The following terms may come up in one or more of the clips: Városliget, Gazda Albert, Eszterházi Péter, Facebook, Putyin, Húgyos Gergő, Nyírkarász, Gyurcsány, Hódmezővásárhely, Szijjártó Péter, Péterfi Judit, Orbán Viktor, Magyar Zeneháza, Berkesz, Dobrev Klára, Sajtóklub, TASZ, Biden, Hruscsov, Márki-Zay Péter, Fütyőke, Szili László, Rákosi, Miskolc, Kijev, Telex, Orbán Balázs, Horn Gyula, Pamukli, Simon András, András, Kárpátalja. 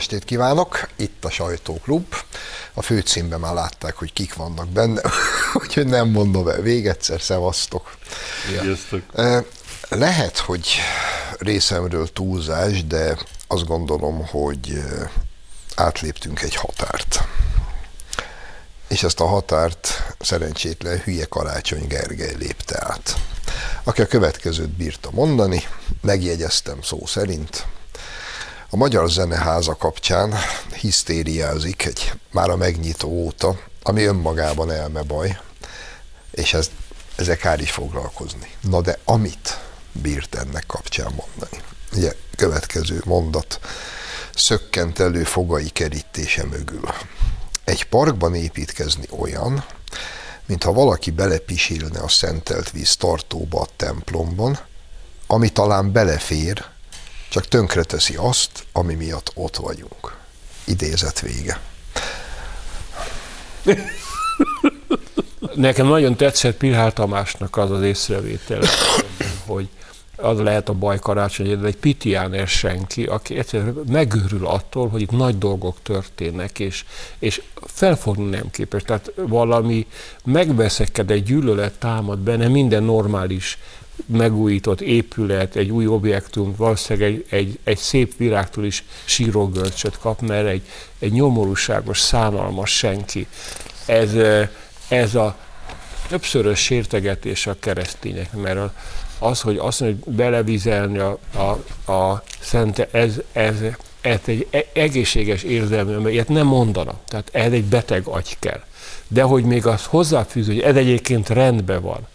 estét kívánok! Itt a Sajtóklub. A főcímben már látták, hogy kik vannak benne, úgyhogy nem mondom el. Még egyszer szevasztok! Ja. Lehet, hogy részemről túlzás, de azt gondolom, hogy átléptünk egy határt. És ezt a határt szerencsétlen hülye Karácsony Gergely lépte át, aki a következőt bírta mondani, megjegyeztem szó szerint. A Magyar Zeneháza kapcsán hisztériázik egy már a megnyitó óta, ami önmagában elmebaj, és ezzel kár is foglalkozni. Na de amit bírt ennek kapcsán mondani? Ugye, következő mondat, szökkent elő fogai kerítése mögül. Egy parkban építkezni olyan, mintha valaki belepisilne a szentelt víz tartóba a templomban, ami talán belefér, csak tönkreteszi azt, ami miatt ott vagyunk. Idézet vége. Nekem nagyon tetszett Pirhál Tamásnak az az észrevétele, hogy az lehet a baj Karácsony, de egy pitiáner senki, aki egyszerűen megőrül attól, hogy itt nagy dolgok történnek, és felfogni nem képes. Tehát valami megbeszeked, gyűlölet támad benne, minden normális megújított épület, egy új objektum, valószínűleg egy szép virágtól is sírógörcsöt kap, mert egy nyomorúságos, szánalmas senki. Ez a többszörös sértegetés a keresztények, mert az, hogy azt mondja, hogy belevizelni a szente, ez egy egészséges érzelmű, mert ilyet nem mondana. Tehát ez egy beteg agy kell. De hogy még az hozzáfűző, hogy ez egyébként rendben van.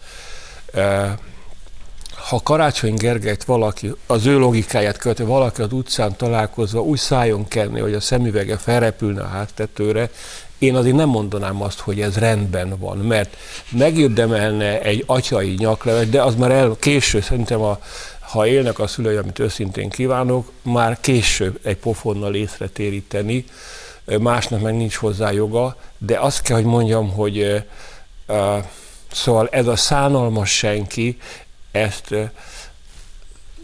Ha Karácsony Gergelyt valaki, az ő logikáját követő valaki az utcán találkozva úgy szájon kenné, hogy a szemüvege felrepülne a háttetőre, én azért nem mondanám azt, hogy ez rendben van, mert megérdemelne egy atyai nyakleves, de az már késő, szerintem ha élnek a szülei, amit őszintén kívánok, már később egy pofonnal észre téríteni, másnak meg nincs hozzá joga, de azt kell, hogy mondjam, hogy szóval ez a szánalmas senki, ezt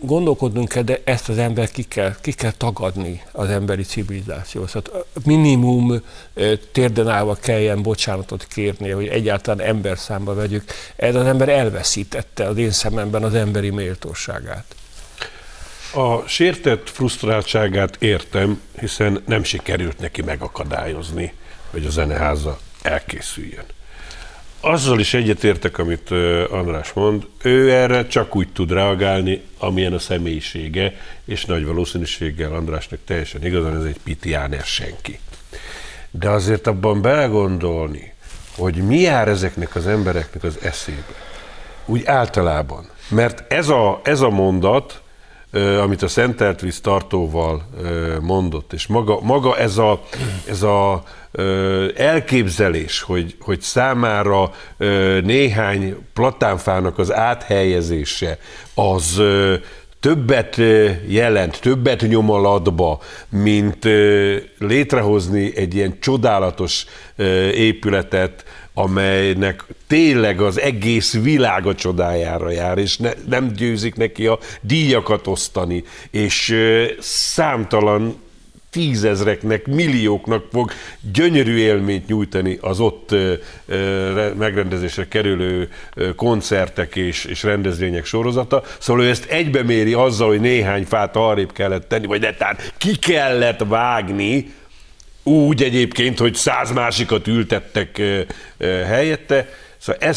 gondolkodnunk kell, de ezt az ember ki kell tagadni az emberi civilizációhoz. Tehát minimum térden állva kelljen bocsánatot kérni, hogy egyáltalán emberszámba vegyük. Ez az ember elveszítette az én szememben az emberi méltóságát. A sértett frusztráltságát értem, hiszen nem sikerült neki megakadályozni, hogy a Zeneháza elkészüljön. Azzal is egyetértek, amit András mond, ő erre csak úgy tud reagálni, amilyen a személyisége, és nagy valószínűséggel Andrásnak teljesen igazán, ez egy pitiáner senki. De azért abban belegondolni, hogy mi jár ezeknek az embereknek az eszébe, úgy általában. Mert ez a mondat, amit a szentelt víz tartóval mondott, és maga ez a elképzelés, hogy számára néhány platánfának az áthelyezése az többet jelent, többet nyom alatba, mint létrehozni egy ilyen csodálatos épületet, amelynek tényleg az egész világ a csodájára jár, és nem győzik neki a díjakat osztani, és számtalan tízezreknek, millióknak fog gyönyörű élményt nyújtani az ott megrendezésre kerülő koncertek és rendezvények sorozata. Szóval ő ezt egybeméri azzal, hogy néhány fát arrébb kellett tenni, vagy netán ki kellett vágni, úgy egyébként, hogy 100 másikat ültettek helyette. Szóval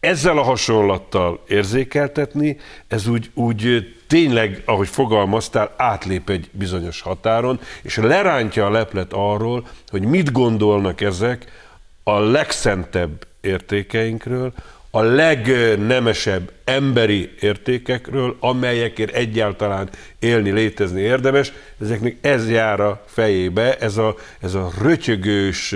ezzel a hasonlattal érzékeltetni, ez úgy tényleg, ahogy fogalmaztál, átlép egy bizonyos határon, és lerántja a leplet arról, hogy mit gondolnak ezek a legszentebb értékeinkről, a legnemesebb emberi értékekről, amelyekért egyáltalán élni, létezni érdemes. Ezeknek ez jár a fejébe, ez a rötyögős,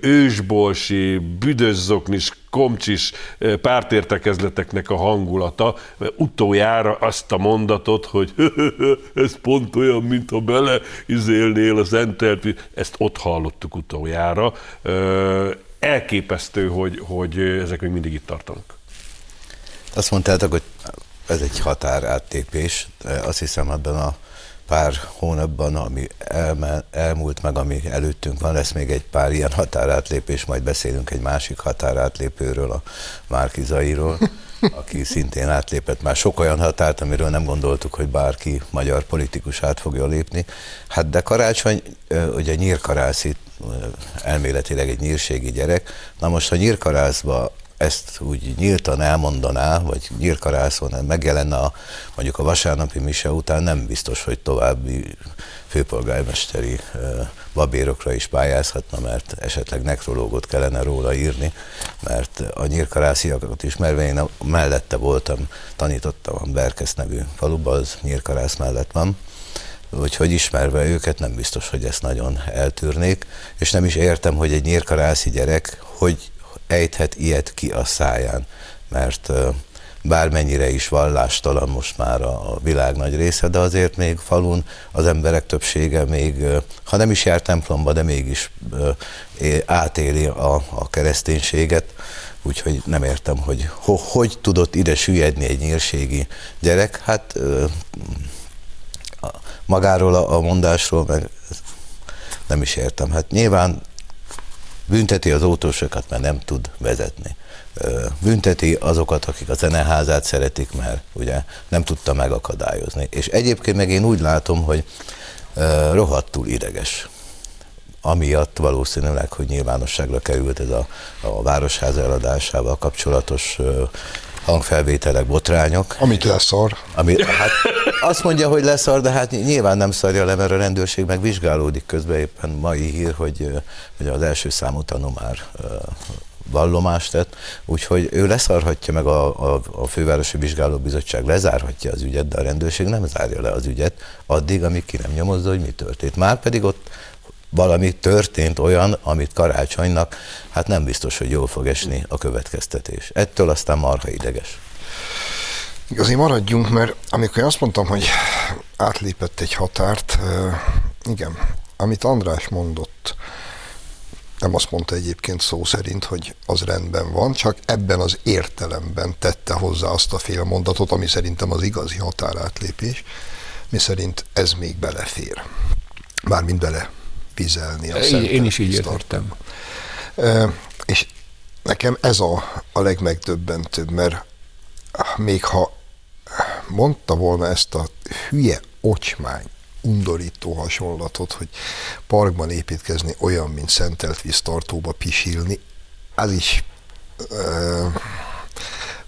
ősbolsi, büdöszoknis, komcsis pártértekezleteknek a hangulata, mert utoljára azt a mondatot, hogy ez pont olyan, mintha beleizélnél a szentelt, ezt ott hallottuk utoljára. Elképesztő, hogy ezek még mindig itt tartanak. Azt mondtátok, hogy ez egy határáttépés. Azt hiszem, ebben a pár hónapban, ami elmúlt meg, ami előttünk van, lesz még egy pár ilyen határátlépés, majd beszélünk egy másik határátlépőről, a Márki-Zayról, aki szintén átlépett már sok olyan határt, amiről nem gondoltuk, hogy bárki magyar politikus át fogja lépni. Hát de Karácsony, ugye nyírkarászi, elméletileg egy nyírségi gyerek, na most a nyírkarászba ezt úgy nyíltan elmondaná, vagy nyírkarászon megjelenne mondjuk a vasárnapi mise után, nem biztos, hogy további főpolgármesteri babérokra is pályázhatna, mert esetleg nekrológot kellene róla írni, mert a nyírkarásziakat ismerve én mellette voltam, tanítottam a Berkesz nevű faluban, az Nyírkarász mellett van, úgyhogy ismerve őket nem biztos, hogy ezt nagyon eltűrnék, és nem is értem, hogy egy nyírkarászi gyerek hogy ejthet ilyet ki a száján, mert bármennyire is vallástalan most már a világ nagy része, de azért még falun az emberek többsége még, ha nem is jár templomba, de mégis átéli a kereszténységet, úgyhogy nem értem, hogy hogy tudott ide süllyedni egy nyírségi gyerek. Hát magáról a mondásról meg nem is értem. Hát nyilván bünteti az autósokat, mert nem tud vezetni. Bünteti azokat, akik a Zeneházát szeretik, mert ugye nem tudta megakadályozni. És egyébként meg én úgy látom, hogy rohadtul ideges. Amiatt valószínűleg, hogy nyilvánosságra került ez a Városháza eladásával kapcsolatos hangfelvételek, botrányok. Amit leszar. Hát azt mondja, hogy leszar, de hát nyilván nem szarja le, mert a rendőrség meg vizsgálódik közben, éppen mai hír, hogy az első számú tanú már vallomást tett, úgyhogy ő leszarhatja, meg a Fővárosi Vizsgálóbizottság lezárhatja az ügyet, de a rendőrség nem zárja le az ügyet addig, amíg ki nem nyomozza, hogy mi történt. Márpedig ott valami történt olyan, amit Karácsonynak hát nem biztos, hogy jól fog esni a következtetés. Ettől aztán marha ideges. Azért maradjunk, mert amikor én azt mondtam, hogy átlépett egy határt, igen, amit András mondott, nem azt mondta egyébként szó szerint, hogy az rendben van, csak ebben az értelemben tette hozzá azt a fél mondatot, ami szerintem az igazi határátlépés, mi szerint ez még belefér. Mármint bele. Én is így értettem. És nekem ez a legmegdöbbentőbb, mert még ha mondta volna ezt a hülye ocsmány, undorító hasonlatot, hogy parkban építkezni olyan, mint szentelt víztartóba pisilni, az is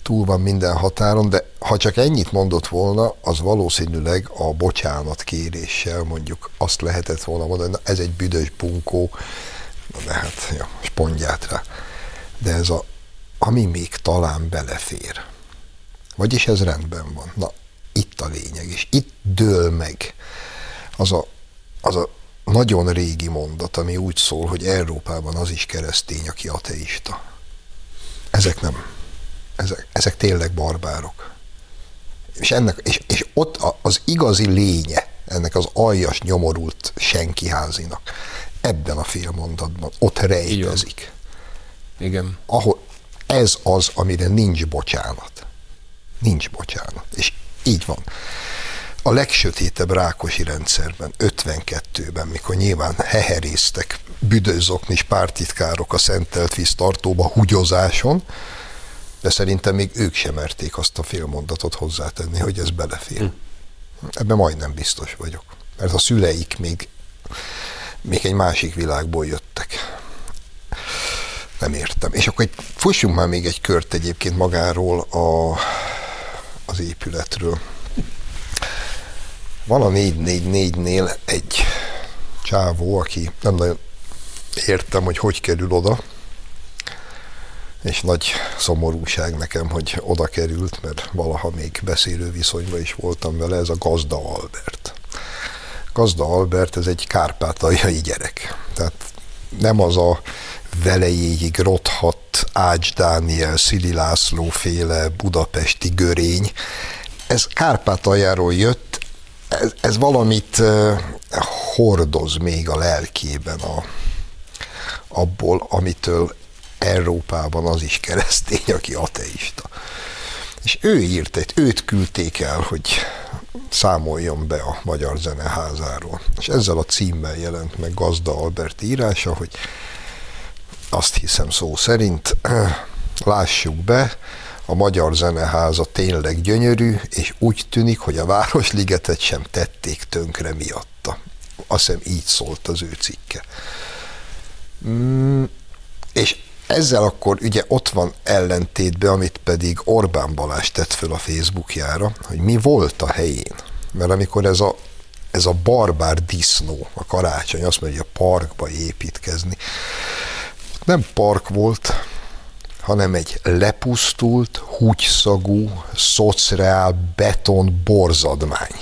túl van minden határon, de ha csak ennyit mondott volna, az valószínűleg a bocsánat kéréssel mondjuk azt lehetett volna mondani, na ez egy büdös bunkó, de hát ja, spondját rá. De ez ami még talán belefér. Vagyis ez rendben van. Na, itt a lényeg, és itt dől meg az a nagyon régi mondat, ami úgy szól, hogy Európában az is keresztény, aki ateista. Ezek nem. Ezek tényleg barbárok. És ott az igazi lénye ennek az aljas, nyomorult senkiházinak ebben a félmondatban ott rejtezik. Igen. Ahol ez az, amire nincs bocsánat. Nincs bocsánat. És így van. A legsötétebb Rákosi rendszerben, 52-ben, mikor nyilván heherésztek büdőzoknis pártitkárok a szentelt víztartóba hugyozáson, de szerintem még ők sem merték azt a félmondatot hozzátenni, hogy ez belefér. Ebben majdnem biztos vagyok. Mert a szüleik még egy másik világból jöttek. Nem értem. És akkor fussunk már még egy kört egyébként magáról az épületről. Van a 444-nél egy csávó, aki nem nagyon értem, hogy kerül oda, és nagy szomorúság nekem, hogy oda került, mert valaha még beszélő viszonyban is voltam vele, ez a Gazda Albert. Gazda Albert, ez egy kárpátaljai gyerek. Tehát nem az a velejéig rothadt Ács Dániel, Szili László féle budapesti görény. Ez Kárpátaljáról jött, ez valamit hordoz még a lelkében abból, amitől Európában az is keresztény, aki ateista. És ő írt, őt küldték el, hogy számoljon be a Magyar Zeneházáról. És ezzel a címmel jelent meg Gazda Albert írása, hogy azt hiszem szó szerint, lássuk be, a Magyar Zeneháza tényleg gyönyörű, és úgy tűnik, hogy a Városligetet sem tették tönkre miatta. Azt hiszem így szólt az ő cikke. És ezzel akkor ugye ott van ellentétben, amit pedig Orbán Balázs tett föl a Facebookjára, hogy mi volt a helyén. Mert amikor ez a barbár disznó, a Karácsony azt mondja, hogy a parkba építkezni, nem park volt, hanem egy lepusztult, húgyszagú, szocreál beton borzadmány,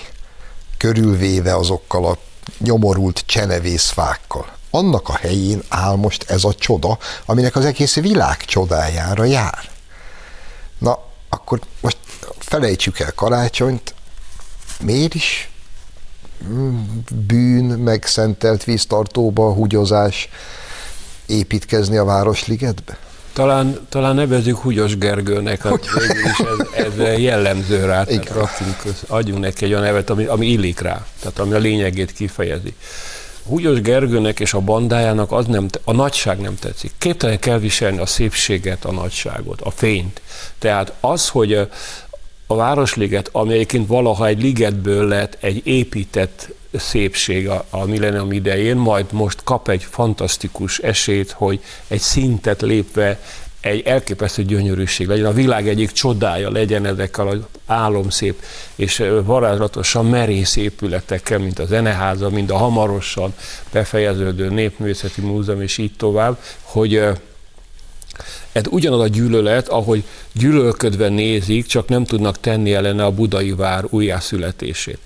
körülvéve azokkal a nyomorult csenevészfákkal. Annak a helyén áll most ez a csoda, aminek az egész világ csodájára jár. Na, akkor most felejtsük el Karácsonyt, miért is? Bűn, meg szentelt víztartóba, húgyozás, építkezni a Városligetbe? Talán nevezzük Húgyos Gergőnek, ez jellemző rá, tehát adjunk neki egy olyan nevet, ami illik rá, tehát ami a lényegét kifejezi. Húgyos Gergőnek és a bandájának a nagyság nem tetszik. Képtelen kell viselni a szépséget, a nagyságot, a fényt. Tehát az, hogy a Városliget, ami egyébként valaha egy ligetből lett, egy épített szépség a millennium idején, majd most kap egy fantasztikus esélyt, hogy egy szintet lépve egy elképesztő gyönyörűség legyen, a világ egyik csodája legyen ezekkel az álomszép és varázslatosan merész épületekkel, mint a Zeneháza, mint a hamarosan befejeződő Népművészeti Múzeum, és így tovább, hogy ez ugyanaz a gyűlölet, ahogy gyűlölködve nézik, csak nem tudnak tenni ellene a budai vár újjászületését.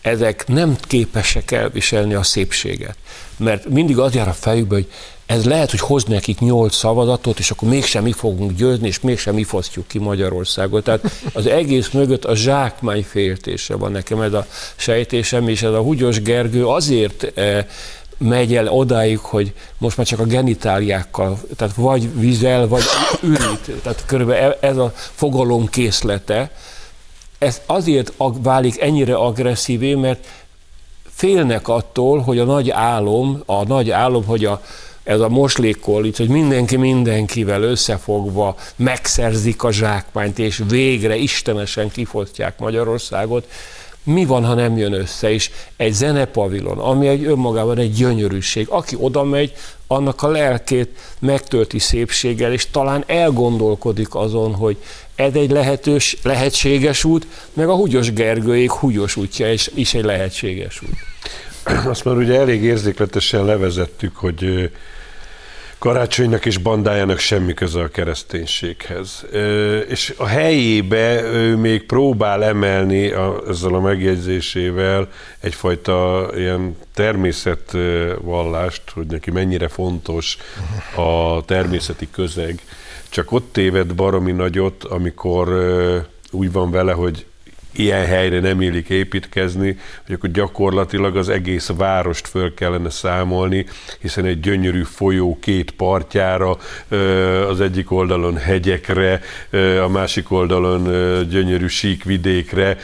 Ezek nem képesek elviselni a szépséget, mert mindig az jár a fejükbe, hogy ez lehet, hogy hoz nekik 8 szavazatot, és akkor mégsem mi fogunk győzni, és mégsem mi fosztjuk ki Magyarországot. Tehát az egész mögött a zsákmány féltése van nekem, ez a sejtésem, és ez a Húgyos Gergő azért megy el odáig, hogy most már csak a genitáliákkal, tehát vagy vizel, vagy ürít, tehát körülbelül ez a fogalom készlete. Ez azért válik ennyire agresszívé, mert félnek attól, hogy a nagy álom, hogy ez a moslékkoalíció, hogy mindenki mindenkivel összefogva megszerzik a zsákmányt, és végre istenesen kifosztják Magyarországot. Mi van, ha nem jön össze? És egy zenepavilon, ami önmagában egy gyönyörűség. Aki oda megy, annak a lelkét megtölti szépséggel, és talán elgondolkodik azon, hogy ez egy lehetséges út, meg a Húgyos Gergőék húgyos útja is egy lehetséges út. Azt már ugye elég érzékletesen levezettük, hogy Karácsonynak és bandájának semmi köze a kereszténységhez. És a helyébe ő még próbál emelni ezzel a megjegyzésével egyfajta ilyen természetvallást, hogy neki mennyire fontos a természeti közeg. Csak ott téved baromi nagyot, amikor úgy van vele, hogy ilyen helyre nem illik építkezni, hogy akkor gyakorlatilag az egész várost föl kellene számolni, hiszen egy gyönyörű folyó két partjára, az egyik oldalon hegyekre, a másik oldalon gyönyörű síkvidékre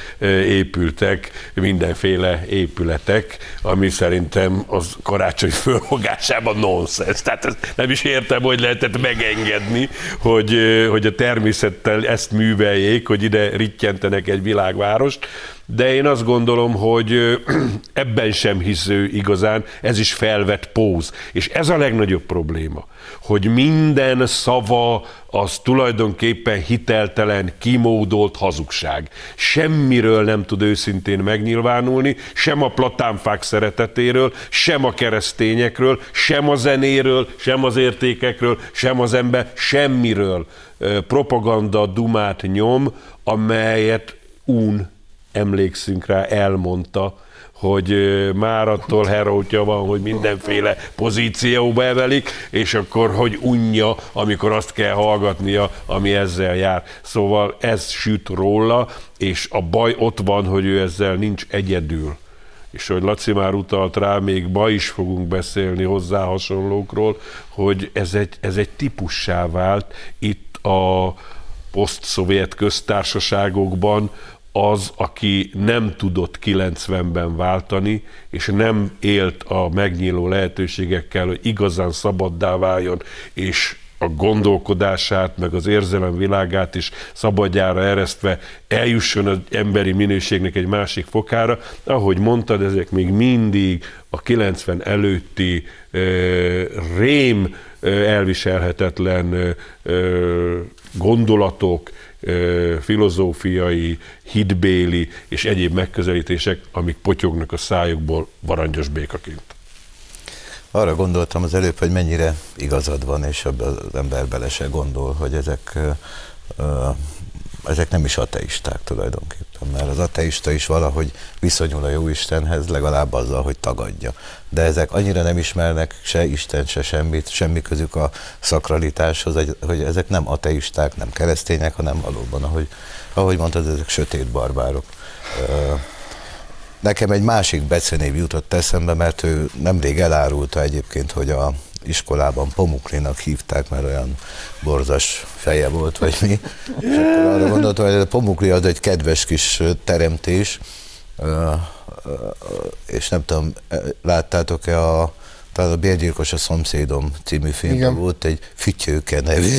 épültek mindenféle épületek, ami szerintem az Karácsony fölfogásában nonsens. Tehát nem is értem, hogy lehetett megengedni, hogy a természettel ezt műveljék, hogy ide rittyentenek egy világ várost, de én azt gondolom, hogy ebben sem hisz ő igazán, ez is felvett póz. És ez a legnagyobb probléma, hogy minden szava az tulajdonképpen hiteltelen, kimódolt hazugság. Semmiről nem tud őszintén megnyilvánulni, sem a platánfák szeretetéről, sem a keresztényekről, sem a zenéről, sem az értékekről, sem az ember, semmiről. Propaganda dumát nyom, amelyetÚn, emlékszünk rá, elmondta, hogy már attól herótja van, hogy mindenféle pozícióba emelik, és akkor hogy unja, amikor azt kell hallgatnia, ami ezzel jár. Szóval ez süt róla, és a baj ott van, hogy ő ezzel nincs egyedül. És hogy Laci már utalt rá, még ma is fogunk beszélni hozzá hasonlókról, hogy ez egy típussá vált itt a poszt-szovjet köztársaságokban, az, aki nem tudott 90-ben váltani, és nem élt a megnyíló lehetőségekkel, hogy igazán szabaddá váljon, és a gondolkodását, meg az érzelem világát is szabadjára eresztve eljusson az emberi minőségnek egy másik fokára. Ahogy mondtad, ezek még mindig a 90 előtti rém elviselhetetlen gondolatok, filozófiai, hitbéli és egyéb megközelítések, amik potyognak a szájukból varangyos békaként. Arra gondoltam az előbb, hogy mennyire igazad van, és az ember bele se gondol, hogy ezek nem is ateisták tulajdonképpen, mert az ateista is valahogy viszonyul a Jóistenhez, legalább azzal, hogy tagadja. De ezek annyira nem ismernek se Isten, se semmit, semmi közük a szakralitáshoz, hogy ezek nem ateisták, nem keresztények, hanem valóban, ahogy mondtad, ezek sötét barbárok. Nekem egy másik becenév jutott eszembe, mert ő nemrég elárulta egyébként, hogy a iskolában Pamuklinak hívták, mert olyan borzas feje volt, vagy mi. És akkor arra gondoltam, hogy a Pamukli az egy kedves kis teremtés, és nem tudom, láttátok-e talán a Bérgyilkos a szomszédom című filmben volt egy Fütyőke nevű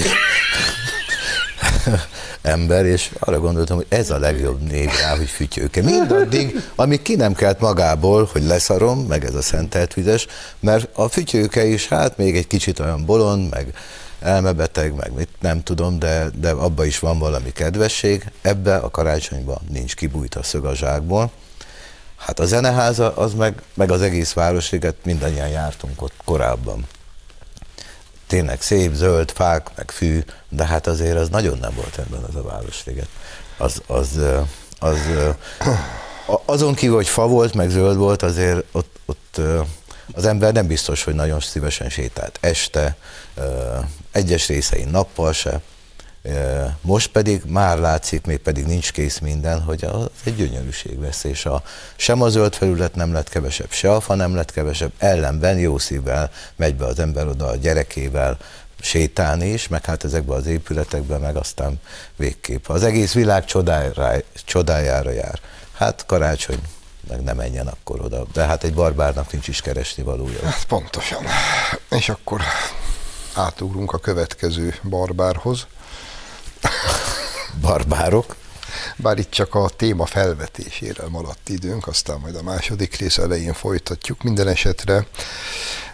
ember, és arra gondoltam, hogy ez a legjobb név rá, hogy Fütyőke. Mindaddig, amíg ki nem kelt magából, hogy leszarom, meg ez a szentelt vizes, mert a Fütyőke is hát még egy kicsit olyan bolond, meg elmebeteg, meg mit nem tudom, de abban is van valami kedvesség. Ebbe a karácsonyban nincs, kibújt a szög a zsákból. Hát a Zeneháza, az meg az egész Városliget, mindannyian jártunk ott korábban. Tényleg szép, zöld, fák, meg fű, de hát azért az nagyon nem volt ebben az a Városliget. Azon kívül, hogy fa volt, meg zöld volt, azért ott az ember nem biztos, hogy nagyon szívesen sétált este, egyes részein nappal se. Most pedig már látszik, még pedig nincs kész minden, hogy az egy gyönyörűségvesztés. Sem a zöld felület nem lett kevesebb, se a fa nem lett kevesebb, ellenben jó szívvel megy be az ember oda a gyerekével sétálni is, meg hát ezekben az épületekben, meg aztán végképp. Az egész világ csodájára jár. Hát karácsony, meg ne menjen akkor oda. De hát egy barbárnak nincs is keresni valója. Hát pontosan. És akkor átugrunk a következő barbárhoz. Barbárok. Bár itt csak a téma felvetésére maradt időnk, aztán majd a második rész elején folytatjuk. Minden esetre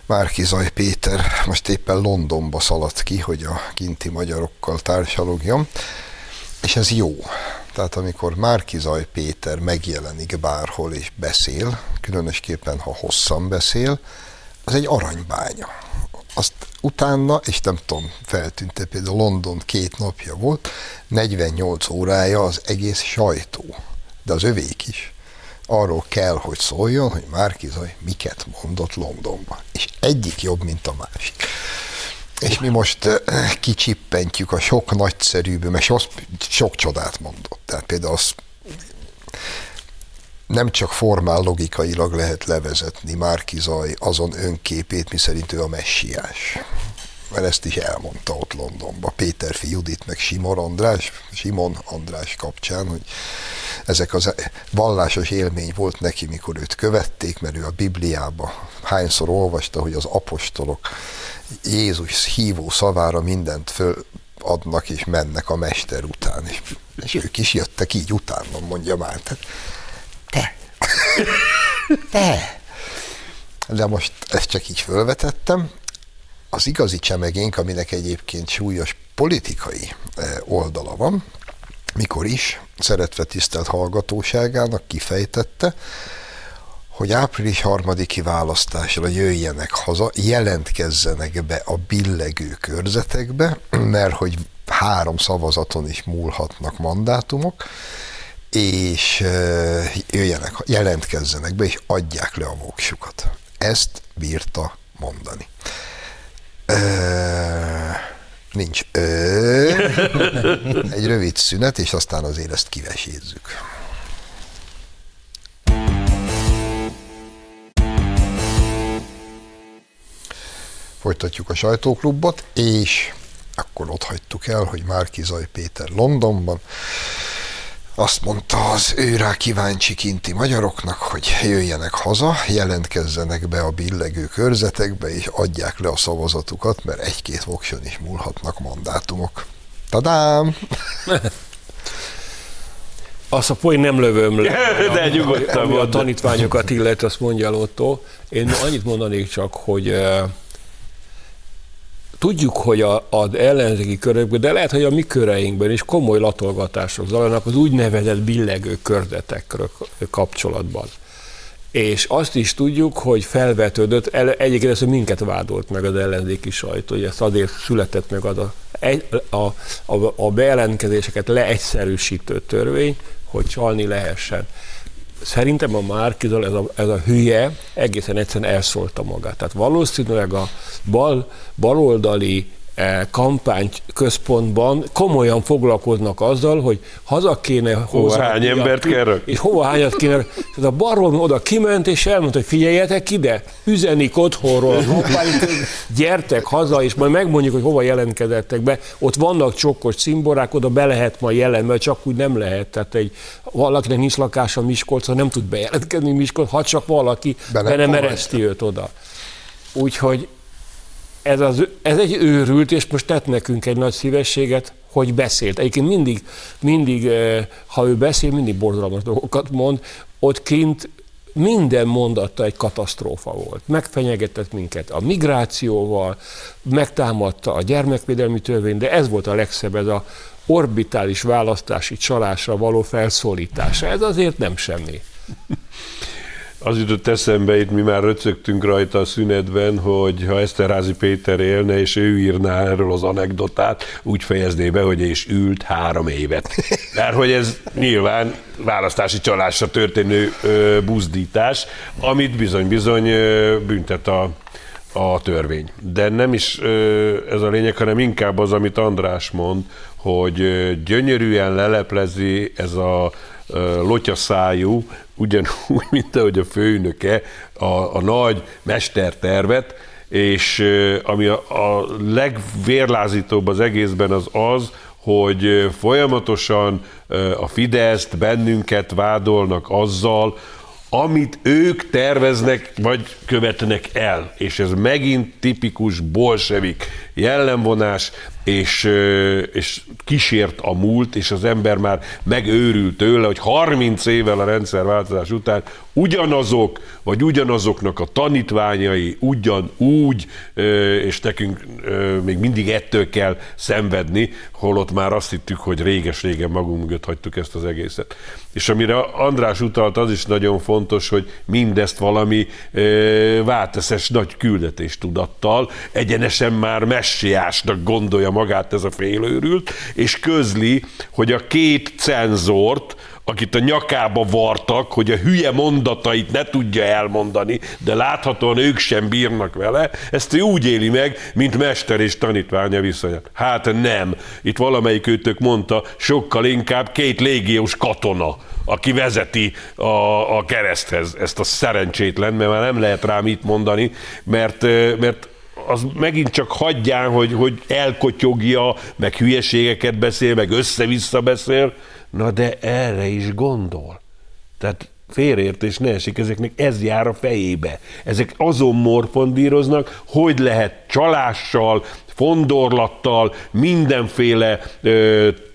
Márki-Zay Péter most éppen Londonba szaladt ki, hogy a kinti magyarokkal társalogjon, és ez jó. Tehát amikor Márki-Zay Péter megjelenik bárhol és beszél, különösképpen ha hosszan beszél, az egy aranybánya. Azt utána, és nem tudom, feltűnt-e, például London 2 napja volt, 48 órája az egész sajtó, de az övék is. Arról kell, hogy szóljon, hogy Márki-Zay miket mondott Londonban. És egyik jobb, mint a másik. És mi most kicsippentjük a sok nagyszerűből, mert sok csodát mondott. Tehát például az nem csak formál logikailag lehet levezetni Márki-Zay azon önképét, miszerint ő a messiás. Mert ezt is elmondta ott Londonban Péterfi Judit, meg Simon András kapcsán, hogy ezek az vallásos élmény volt neki, mikor őt követték, mert ő a Bibliába hányszor olvasta, hogy az apostolok Jézus hívó szavára mindent föladnak és mennek a mester után. És ők is jöttek így utána, mondja már. Te! De most ezt csak így fölvetettem. Az igazi csemegénk, aminek egyébként súlyos politikai oldala van, mikor is szeretve tisztelt hallgatóságának kifejtette, hogy április 3. választásra jöjjenek haza, jelentkezzenek be a billegő körzetekbe, mert hogy 3 szavazaton is múlhatnak mandátumok, és jelentkezzenek be, és adják le a voksukat. Ezt bírta mondani. Nincs. Egy rövid szünet, és aztán azért ezt kivesézzük. Folytatjuk a sajtóklubot, és akkor ott hagytuk el, hogy Márki-Zay Péter Londonban Azt mondta az őrá kíváncsi kinti magyaroknak, hogy jöjjenek haza, jelentkezzenek be a billegő körzetekbe, és adják le a szavazatukat, mert egy-két vokson is múlhatnak mandátumok. Tadám! Azt a poén nem lövöm le, ami a tanítványokat illet, azt mondja Lotto. Én annyit mondanék csak, hogy tudjuk, hogy az ellenzéki körökben, de lehet, hogy a mi köreinkben is komoly latolgatások zajlanak az úgynevezett billegő körzetekről kapcsolatban. És azt is tudjuk, hogy felvetődött, egyébként ezt minket vádolt meg az ellenzéki sajtó, hogy ezt azért született meg az a bejelentkezéseket leegyszerűsítő törvény, hogy csalni lehessen. Szerintem a Márki-Zay ez a hülye egészen egyszerűen elszólta magát. Tehát valószínűleg a baloldali kampányközpontban komolyan foglalkoznak azzal, hogy haza kéne hozzá. Hány embert kell rögtön? És hova hányat kéne rögtön? Tehát a barom oda kiment, és elmondta, hogy figyeljetek ide, üzenik otthonról, gyertek haza, és majd megmondjuk, hogy hova jelentkezettek be. Ott vannak csokkos cimborák, oda be lehet majd jelenni, mert csak úgy nem lehet. Tehát valakinek nincs lakása Miskolcon, nem tud bejelentkezni Miskolcon, ha csak valaki be nem ereszti őt oda. Úgyhogy ez egy őrült, és most tett nekünk egy nagy szívességet, hogy beszélt. Egyébként mindig ha ő beszél, mindig borzalmas dolgokat mond. Ott kint minden mondatta egy katasztrófa volt. Megfenyegetett minket a migrációval, megtámadta a gyermekvédelmi törvényt, de ez volt a legszebb, ez a orbitális választási csalásra való felszólítása. Ez azért nem semmi. Az jutott eszembe, itt mi már röcögtünk rajta a szünetben, hogy ha Eszterházi Péter élne, és ő írná erről az anekdotát, úgy fejezné be, hogy és ült 3 évet. Mert hogy ez nyilván választási csalásra történő buzdítás, amit bizony-bizony büntet a törvény. De nem is ez a lényeg, hanem inkább az, amit András mond, hogy gyönyörűen leleplezi ez a lotyaszájú, ugyanúgy, mint ahogy a főnöke, a nagy mestertervet, és ami a legvérlázítóbb az egészben az az, hogy folyamatosan a Fideszt, bennünket vádolnak azzal, amit ők terveznek, vagy követnek el. És ez megint tipikus bolsevik jellemvonás, és kísért a múlt, és az ember már megőrül tőle, hogy 30 évvel a rendszerváltozás után ugyanazok, vagy ugyanazoknak a tanítványai ugyanúgy, és nekünk még mindig ettől kell szenvedni, holott már azt hittük, hogy réges-régen magunk mögött hagytuk ezt az egészet. És amire András utalt, az is nagyon fontos, hogy mindezt valami válteszes nagy küldetéstudattal, egyenesen már messiásnak gondolja magát ez a félőrült, és közli, hogy a 2 cenzort, akit a nyakába vartak, hogy a hülye mondatait ne tudja elmondani, de láthatóan ők sem bírnak vele, ezt ő úgy éli meg, mint mester és tanítványa viszonyát. Hát nem. Itt valamelyik őtök mondta, sokkal inkább 2 légiós katona, aki vezeti a kereszthez ezt a szerencsétlen, mert már nem lehet rá mit mondani, mert az megint csak hagyján, hogy elkotyogja, meg hülyeségeket beszél, meg össze-vissza beszél. Na de erre is gondol. Tehát félreértés ne esik, ezeknek ez jár a fejébe. Ezek azon morfondíroznak, hogy lehet csalással, fondorlattal, mindenféle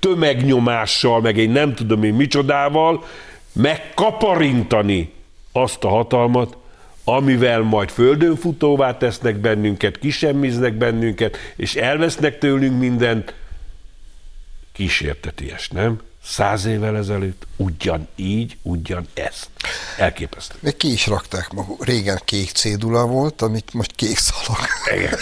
tömegnyomással, meg egy nem tudom én micsodával megkaparintani azt a hatalmat, amivel majd földönfutóvá tesznek bennünket, kisemmiznek bennünket, és elvesznek tőlünk mindent. Kísérteties, nem? 100 évvel ezelőtt ugyanígy, ugyanezt. Elképesztő. Még ki is rakták maguk. Régen kék cédula volt, amit most kék szalag. Igen.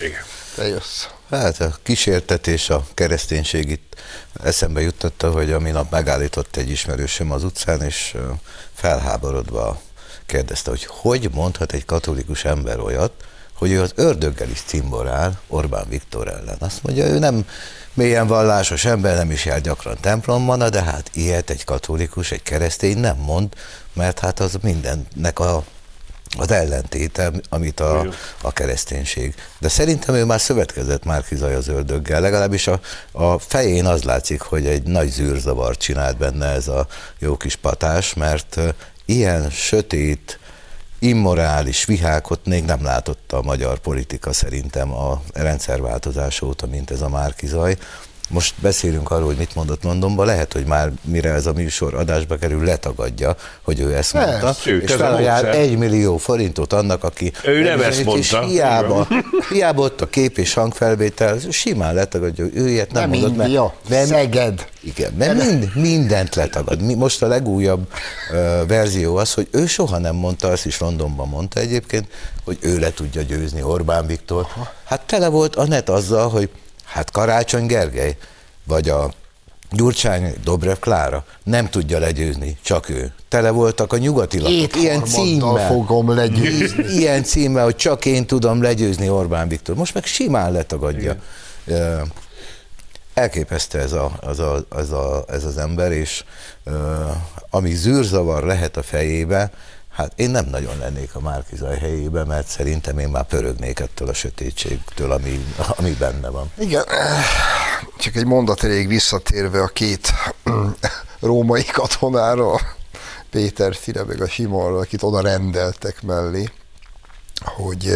Igen. Te jössz. Hát a kísértetés a kereszténység itt eszembe juttatta, hogy a minap megállított egy ismerősöm az utcán, és felháborodva kérdezte, hogy mondhat egy katolikus ember olyat, hogy ő az ördöggel is cimborál Orbán Viktor ellen. Azt mondja, ő nem mélyen vallásos ember, nem is jár gyakran templomban, de hát ilyet egy katolikus, egy keresztény nem mond, mert hát az mindennek a az ellentéte, amit a kereszténység. De szerintem ő már szövetkezett Márki-Zay az ördöggel, legalábbis a fején az látszik, hogy egy nagy zűrzavart csinált benne ez a jó kis patás, mert ilyen sötét, immorális vihákot még nem látott a magyar politika szerintem a rendszerváltozás óta, mint ez a Márki-Zay. Most beszélünk arról, hogy mit mondott Londonban, lehet, hogy már mire ez a műsor adásba kerül, letagadja, hogy ő ezt mondta, és felajánl 1 millió forintot annak, aki ő nem ezt mondta. Hiába ott a kép és hangfelvétel, simán letagadja, ő ilyet nem mondott. Nem India, Szeged. Igen, mert mindent letagad. Most a legújabb verzió az, hogy ő soha nem mondta, azt is Londonban mondta egyébként, hogy ő le tudja győzni Orbán Viktor. Hát tele volt a net azzal, hogy hát Karácsony Gergely, vagy a Gyurcsány, Dobrev Klára nem tudja legyőzni, csak ő. Tele voltak a nyugati lapok ilyen címmel, fogom legyőzni. Ilyen címmel, hogy csak én tudom legyőzni Orbán Viktor. Most meg simán letagadja. Igen. Elképesztő ez az ember, és ami zűrzavar lehet a fejébe, hát én nem nagyon lennék a Márki-Zay helyébe, mert szerintem én már pörögnék ettől a sötétségtől, ami benne van. Igen, csak egy mondat elég visszatérve a két római katonára, Péterfire meg a Simonra, akit oda rendeltek mellé, hogy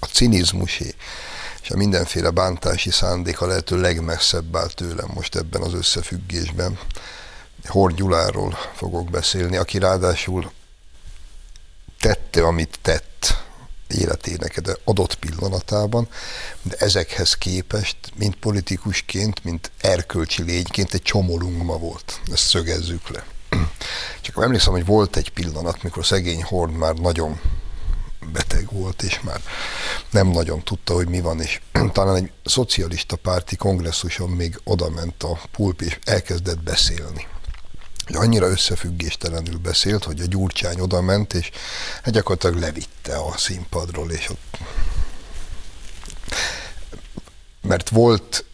a cinizmusi és a mindenféle bántási szándéka lehető legmesszebb áll tőlem most ebben az összefüggésben. Horn Gyuláról fogok beszélni, aki ráadásul tette, amit tett életének adott pillanatában, de ezekhez képest, mint politikusként, mint erkölcsi lényként egy csomó lungma volt. Ezt szögezzük le. Csak emlékszem, hogy volt egy pillanat, mikor szegény Horn már nagyon beteg volt, és már nem nagyon tudta, hogy mi van, és talán egy szocialista párti kongresszuson még odament a pulp, és elkezdett beszélni. Annyira összefüggéstelenül beszélt, hogy a Gyurcsány odament, és gyakorlatilag levitte a színpadról, és ott... Mert volt,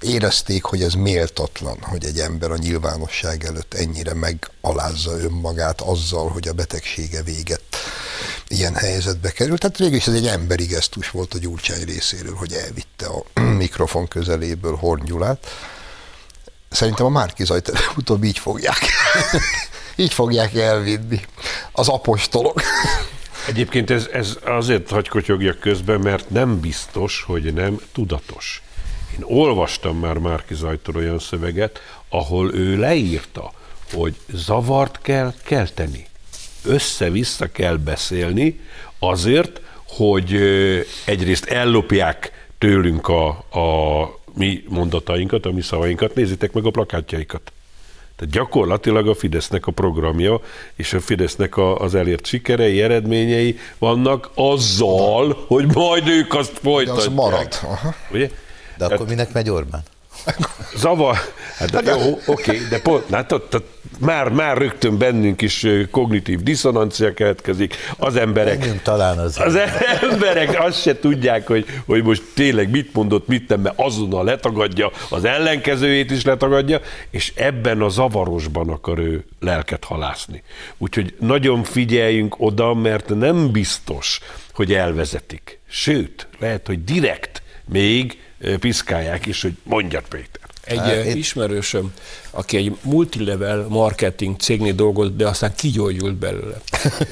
érezték, hogy ez méltatlan, hogy egy ember a nyilvánosság előtt ennyire megalázza önmagát azzal, hogy a betegsége véget ilyen helyzetbe került. Tehát végül is ez egy emberi gesztus volt a Gyurcsány részéről, hogy elvitte a mikrofon közeléből Horn Gyulát. Szerintem a Márki-Zayt utóbb így fogják. Így fogják elvinni. Az apostolok. Egyébként ez azért hagy kotyogjak közben, mert nem biztos, hogy nem tudatos. Én olvastam már Márki-Zaytól olyan szöveget, ahol ő leírta, hogy zavart kell kelteni. Össze-vissza kell beszélni azért, hogy egyrészt ellopják tőlünk a mi mondatainkat, a mi szavainkat, nézzétek meg a plakátjaikat. Tehát gyakorlatilag a Fidesznek a programja és a Fidesznek az elért sikerei, eredményei vannak azzal, hogy majd ők azt folytatják. De az marad. Aha. Ugye? De akkor minek megy Orbán? Zavar. Hát jó, oké, de pont, hát, már rögtön bennünk is kognitív diszonancia keletkezik. Az emberek talán az emberek azt se tudják, hogy most tényleg mit mondott, mit nem, mert azonnal letagadja, az ellenkezőjét is letagadja, és ebben a zavarosban akar ő lelket halászni. Úgyhogy nagyon figyeljünk oda, mert nem biztos, hogy elvezetik. Sőt, lehet, hogy direkt még piszkálják is, hogy mondjad Péter. Egy ismerősöm, aki egy multilevel marketing cégnél dolgozott, de aztán kigyógyult belőle.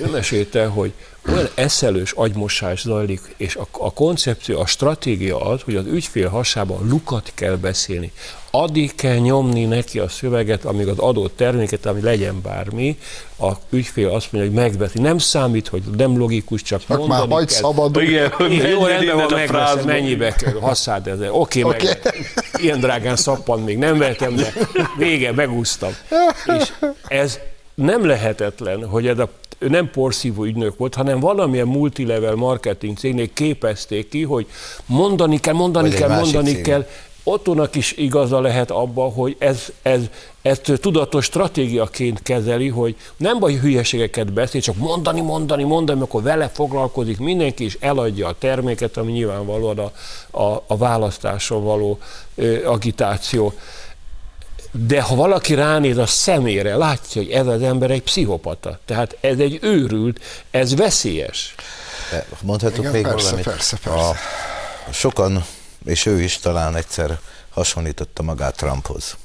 Ő mesélte, hogy olyan eszelős agymosás zajlik, és a koncepció, a stratégia az, hogy az ügyfél hasában lukat kell beszélni. Addig kell nyomni neki a szöveget, amíg az adott terméket, ami legyen bármi, a ügyfél azt mondja, hogy megveszi. Nem számít, hogy nem logikus, csak mondani már majd kell. Szabadul. Igen, jó, rendben van, megveszem, mennyibe kell, hasszád ezzel. Oké. Megveszem. Ilyen drágán szappan még nem vettem, de vége, megúsztam. És ez nem lehetetlen, hogy ez a nem porszívó ügynök volt, hanem valamilyen multilevel marketing cégnél képezték ki, hogy mondani kell. Ottónak is igaza lehet abban, hogy ez tudatos stratégiaként kezeli, hogy nem baj, hülyeségeket beszél, csak mondani, akkor vele foglalkozik mindenki, és eladja a terméket, ami nyilvánvalóan a választáson való agitáció. de ha valaki ránéz a szemére, látja, hogy ez az ember egy pszichopata. Tehát ez egy őrült, ez veszélyes. Mondhatok igen, még persze, valamit? Persze. Sokan, és ő is talán egyszer hasonlította magát Trumphoz.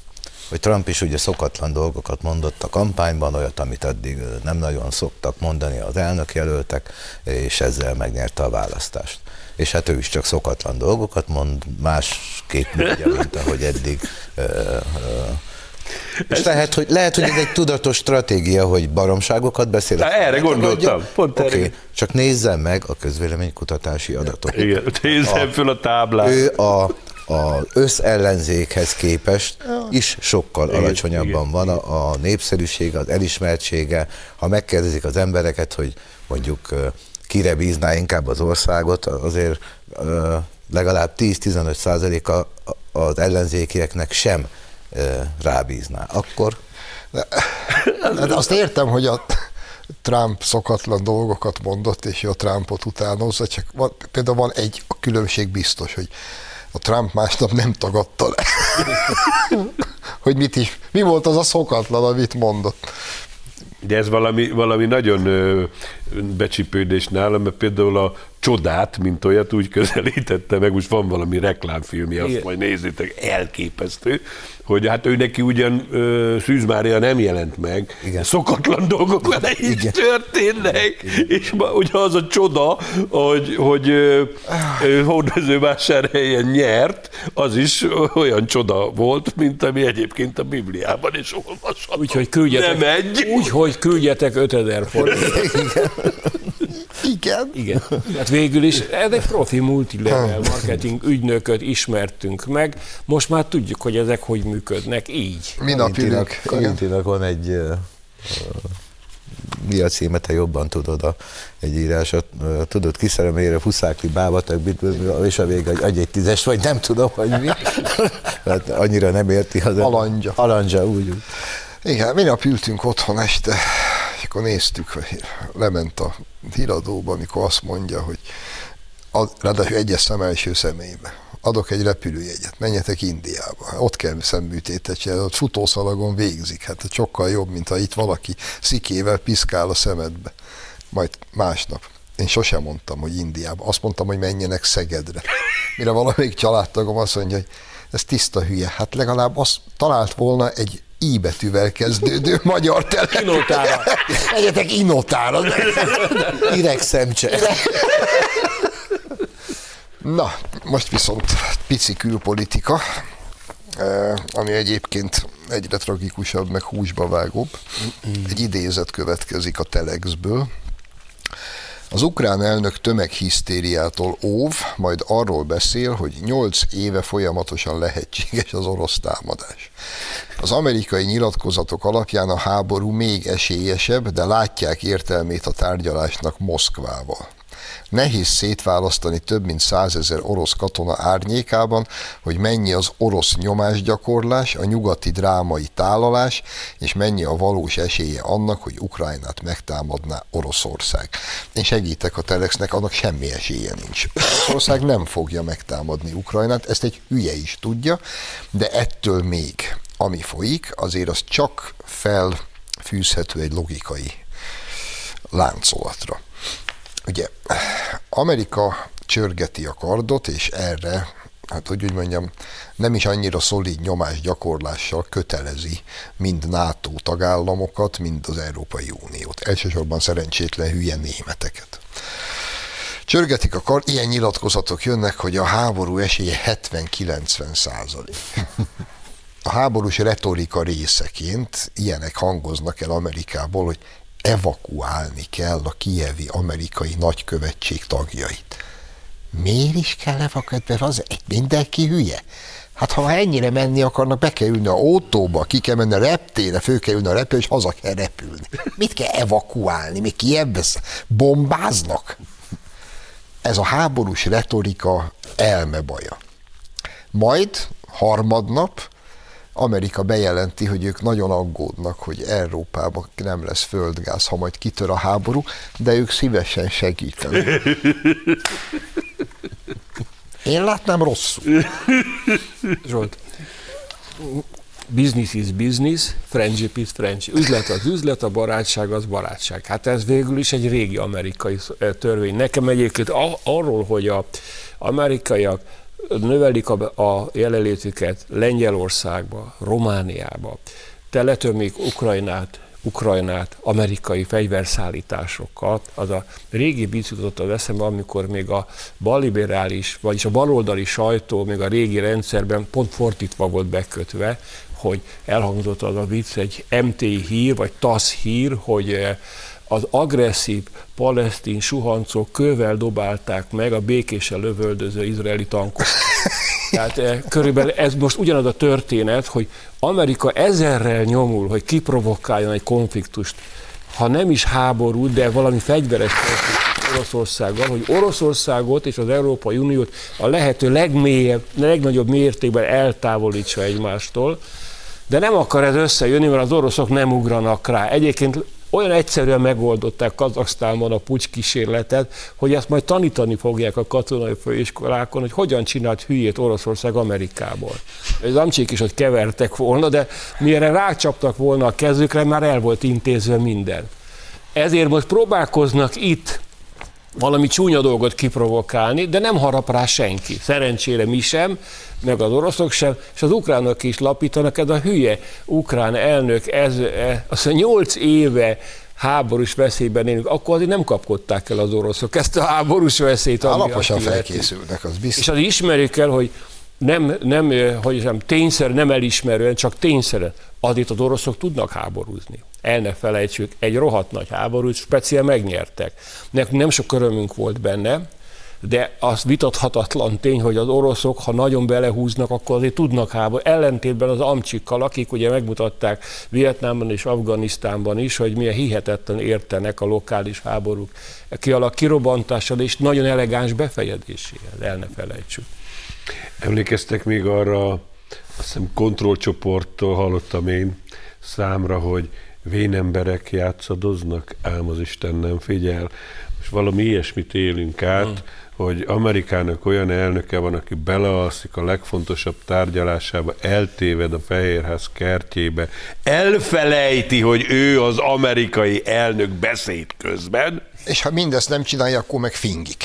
Hogy Trump is ugye szokatlan dolgokat mondott a kampányban, olyat, amit addig nem nagyon szoktak mondani az elnökjelöltek, és ezzel megnyerte a választást. És hát ő is csak szokatlan dolgokat mond, másképp mondja, mint ahogy eddig. És lehet, hogy ez egy tudatos stratégia, hogy baromságokat beszélek. Erre gondoltam. Oké, csak nézzem meg a közvéleménykutatási adatokat. Igen, nézzem föl a táblát. Ő az összellenzékhez képest is sokkal alacsonyabban van a népszerűsége, az elismertsége. Ha megkérdezik az embereket, hogy mondjuk kire bízná inkább az országot, azért legalább 10-15% az ellenzékieknek sem rábízná. Akkor... De azt értem, hogy a Trump szokatlan dolgokat mondott, és a Trumpot utánozza, csak van, például van egy különbség biztos, hogy a Trump másnap nem tagadta le, hogy mi volt az a szokatlan, amit mondott. De ez valami nagyon becsípődés nálam, mert például a Csodát, mint olyat úgy közelítette meg, most van valami reklámfilmje, azt majd nézzétek, elképesztő, hogy hát ő neki ugyan Szűz Mária nem jelent meg, szokatlan dolgok vele is történnek, és ma ugye az a csoda, hogy Hódmezővásárhelyen nyert, az is olyan csoda volt, mint ami egyébként a Bibliában is olvasható. Úgyhogy küldjetek 5000 forintot. Igen. Hát végül is ez egy profi multilevel marketing ügynököt ismertünk meg, most már tudjuk, hogy ezek hogy működnek, így. Karintinak van egy, mi a címe, te jobban tudod, egy írás, tudod, kiszeremére Huszákli Bábatak, és a vége, hogy adj egy 10-es, vagy nem tudom, hogy mi. Hát annyira nem érti az Alandzsa. Alandzsa, úgy. Igen, mi nap ültünk otthon este, és akkor néztük, lement a híradóba, amikor azt mondja, hogy ráadásul egyeztem első személybe. Adok egy repülőjegyet, menjetek Indiába, ott kell szemműtétet csinálni, ott futószalagon végzik, hát sokkal jobb, mint ha itt valaki szikével piszkál a szemedbe. Majd másnap. Én sosem mondtam, hogy Indiába, azt mondtam, hogy menjenek Szegedre. Mire valamelyik családtagom azt mondja, hogy ez tiszta hülye, hát legalább azt talált volna egy I betűvel kezdődő magyar telek. Inotára. Egyetek Inotára. Ireg szemcse. Na, most viszont pici külpolitika, ami egyébként egyre tragikusabb, meg húsba vágóbb. Egy idézet következik a Telexből. Az ukrán elnök tömeghisztériától óv, majd arról beszél, hogy 8 éve folyamatosan lehetséges az orosz támadás. Az amerikai nyilatkozatok alapján a háború még esélyesebb, de látják értelmét a tárgyalásnak Moszkvával. Nehéz szétválasztani több mint 100 000 orosz katona árnyékában, hogy mennyi az orosz nyomásgyakorlás, a nyugati drámai tálalás, és mennyi a valós esélye annak, hogy Ukrajnát megtámadná Oroszország. Én segítek a Telexnek, annak semmi esélye nincs. Oroszország nem fogja megtámadni Ukrajnát, ezt egy hülye is tudja, de ettől még, ami folyik, azért az csak felfűzhető egy logikai láncolatra. Ugye Amerika csörgeti a kardot, és erre, hát hogy úgy mondjam, nem is annyira szolid nyomásgyakorlással kötelezi mind NATO tagállamokat, mind az Európai Uniót. Elsősorban szerencsétlen hülye németeket. Csörgetik a kard, ilyen nyilatkozatok jönnek, hogy a háború esélye 70-90%. A háborús retorika részeként ilyenek hangoznak el Amerikából, hogy evakuálni kell a kijevi amerikai nagykövetség tagjait. Miért is kell evakuálni? Mert az mindenki hülye. Hát ha ennyire menni akarnak, be kell ülni a autóba, ki kell menni a reptére, föl kell ülni a repülőre, és haza kell repülni. Mit kell evakuálni? Még Kijevbe bombáznak? Ez a háborús retorika elmebaja. Majd harmadnap Amerika bejelenti, hogy ők nagyon aggódnak, hogy Európában nem lesz földgáz, ha majd kitör a háború, de ők szívesen segítenek. Én látnám rosszul. Zsolt. business is business, friendship is friendship. Üzlet az üzlet, a barátság az barátság. Hát ez végül is egy régi amerikai törvény. Nekem egyébként arról, hogy az amerikaiak növelik a jelenlétüket Lengyelországba, Romániába, teletömik Ukrajnát amerikai fegyverszállításokkal. Az a régi vicc jutott az eszembe, amikor még a balliberális, vagyis a baloldali sajtó még a régi rendszerben pont fordítva volt bekötve, hogy elhangzott az a vicc, egy MT hír, vagy TASZ hír, hogy az agresszív palesztin suhancok kővel dobálták meg a békésen lövöldöző izraeli tankot. Tehát körülbelül ez most ugyanaz a történet, hogy Amerika ezerrel nyomul, hogy kiprovokáljon egy konfliktust, ha nem is háborút, de valami fegyveres konfliktust Oroszországgal, hogy Oroszországot és az Európai Uniót a lehető legnagyobb mértékben eltávolítsa egymástól, de nem akar ez összejönni, mert az oroszok nem ugranak rá. Egyébként olyan egyszerűen megoldották Kazahsztánban a pucskísérletet, hogy ezt majd tanítani fogják a katonai főiskolákon, hogy hogyan csinált hülyét Oroszország Amerikából. Az amcsik is ott kevertek volna, de mire rácsaptak volna a kezükre, már el volt intézve minden. Ezért most próbálkoznak itt valami csúnya dolgot kiprovokálni, de nem harap rá senki. Szerencsére mi sem, meg az oroszok sem, és az ukránok is lapítanak, ez a hülye ukrán elnök, azt mondja, 8 éve háborús veszélyben élünk, akkor azért nem kapkodták el az oroszok ezt a háborús veszélyt. Alaposan felkészülnek, az biztos. És az ismerjük el, hogy nem tényszerűen, nem elismerően, csak tényszerűen. Azért az oroszok tudnak háborúzni. El ne felejtsük, egy rohadt nagy háborút, speciál megnyertek. Nekünk nem sok örömünk volt benne, de az vitathatatlan tény, hogy az oroszok, ha nagyon belehúznak, akkor azért tudnak háború. Ellentétben az amcsikkal, akik ugye megmutatták Vietnámban és Afganisztánban is, hogy milyen hihetetlen értenek a lokális háborúk kirobbantással és nagyon elegáns befejezéséhez. El ne felejtsük. Emlékeztek még arra, azt hiszem kontrollcsoporttól hallottam én számra, hogy vén emberek játszadoznak, ám az Isten nem figyel. És valami ilyesmit élünk át, hogy Amerikának olyan elnöke van, aki belealszik a legfontosabb tárgyalásába, eltéved a Fehérház kertjébe, elfelejti, hogy ő az amerikai elnök beszéd közben. És ha mindezt nem csinálja, akkor meg fingik.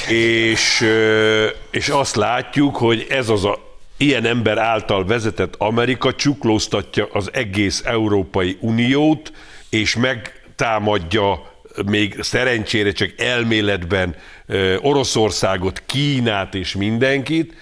És azt látjuk, hogy ez az a ilyen ember által vezetett Amerika csuklóztatja az egész Európai Uniót, és megtámadja még szerencsére csak elméletben Oroszországot, Kínát és mindenkit.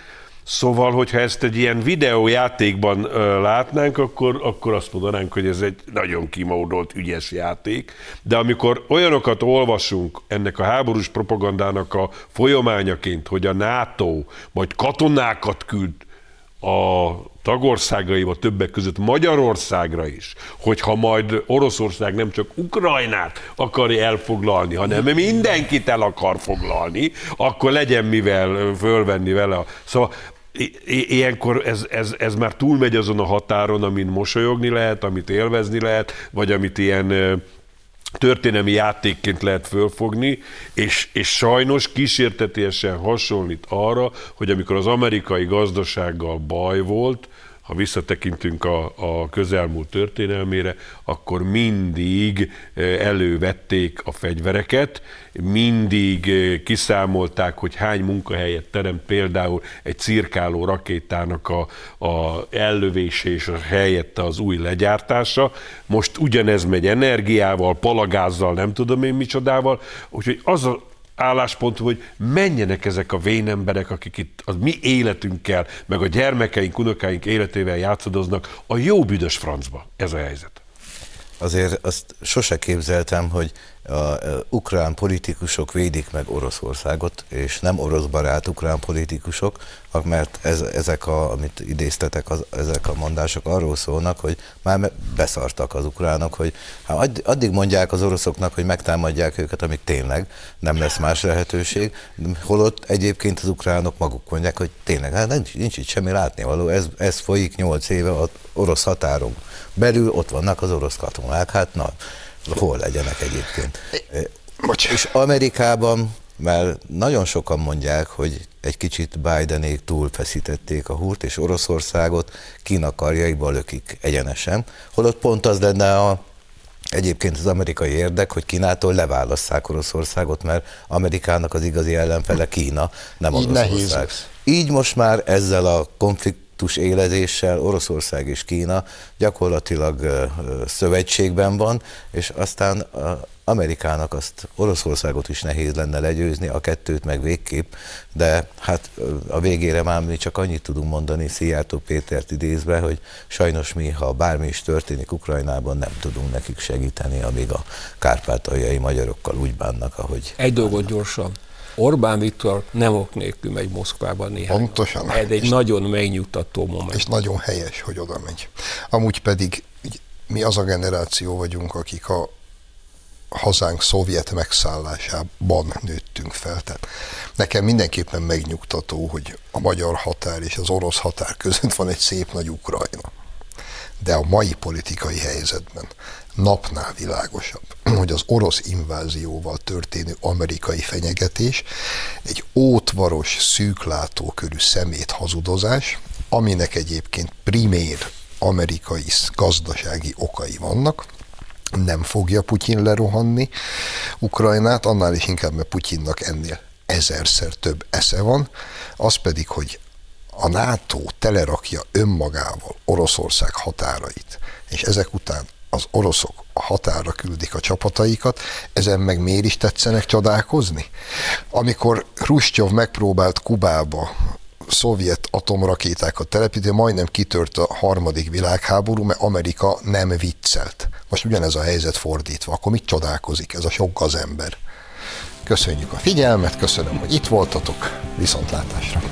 Szóval, hogyha ezt egy ilyen videójátékban látnánk, akkor azt mondanánk, hogy ez egy nagyon kimódolt, ügyes játék. De amikor olyanokat olvasunk ennek a háborús propagandának a folyamányaként, hogy a NATO majd katonákat küld a tagországaiba, többek között Magyarországra is, hogyha majd Oroszország nem csak Ukrajnát akarja elfoglalni, hanem mindenkit el akar foglalni, akkor legyen mivel fölvenni vele. Szóval ilyenkor ez már túlmegy azon a határon, amin mosolyogni lehet, amit élvezni lehet, vagy amit ilyen történelmi játékként lehet fölfogni, és sajnos kísértetiesen hasonlít arra, hogy amikor az amerikai gazdasággal baj volt, ha visszatekintünk a közelmúlt történelmére, akkor mindig elővették a fegyvereket, mindig kiszámolták, hogy hány munkahelyet teremt például egy cirkáló rakétának a ellövése és a helyette az új legyártása. Most ugyanez megy energiával, palagázzal, nem tudom én micsodával, úgyhogy az a álláspont, hogy menjenek ezek a vén emberek, akik itt a mi életünkkel, meg a gyermekeink, unokáink életével játszadoznak, a jó büdös francba. Ez a helyzet. Azért azt sose képzeltem, hogy a ukrán politikusok védik meg Oroszországot, és nem orosz barát ukrán politikusok, mert amit idéztetek, ezek a mondások arról szólnak, hogy már beszartak az ukránok, hogy hát addig mondják az oroszoknak, hogy megtámadják őket, amíg tényleg nem lesz más lehetőség, holott egyébként az ukránok maguk mondják, hogy tényleg, hát nincs itt semmi látnivaló, ez folyik 8 éve az orosz határon belül, ott vannak az orosz katonák, hát na, hol legyenek egyébként. És Amerikában Már nagyon sokan mondják, hogy egy kicsit Bidenék túlfeszítették a húrt, és Oroszországot Kína karjaiba lökik egyenesen, holott pont az lenne egyébként az amerikai érdek, hogy Kínától leválasszák Oroszországot, mert Amerikának az igazi ellenfele Kína, nem Oroszország. Így most már ezzel a konfliktus élezéssel Oroszország és Kína gyakorlatilag szövetségben van, és aztán Amerikának azt Oroszországot is nehéz lenne legyőzni, a kettőt meg végképp, de hát a végére már mi csak annyit tudunk mondani, Szijjártó Pétert idézve, hogy sajnos mi, ha bármi is történik Ukrajnában, nem tudunk nekik segíteni, amíg a kárpátaljai magyarokkal úgy bánnak, ahogy... Egy dolgot gyorsan. Orbán Viktor nem ok nélkül megy Moszkvában néhány. Pontosan. Ez egy nagyon megnyugtató moment. És nagyon helyes, hogy oda megy. Amúgy pedig mi az a generáció vagyunk, akik a hazánk szovjet megszállásában nőttünk fel. Tehát nekem mindenképpen megnyugtató, hogy a magyar határ és az orosz határ között van egy szép nagy Ukrajna. De a mai politikai helyzetben napnál világosabb, hogy az orosz invázióval történő amerikai fenyegetés egy ótvaros, szűklátókörű szemét hazudozás, aminek egyébként primér amerikai gazdasági okai vannak. Nem fogja Putyin lerohanni Ukrajnát, annál is inkább, mert Putyinnak ennél ezerszer több esze van, az pedig, hogy a NATO telerakja önmagával Oroszország határait, és ezek után az oroszok a határra küldik a csapataikat, ezen meg miért is tetszenek csodálkozni? Amikor Hruscsov megpróbált Kubába szovjet atomrakétákat telepíteni, majdnem kitört a harmadik világháború, mert Amerika nem viccelt. Most ugyanez a helyzet fordítva, akkor mit csodálkozik ez a sok gazember? Köszönjük a figyelmet, köszönöm, hogy itt voltatok, viszontlátásra!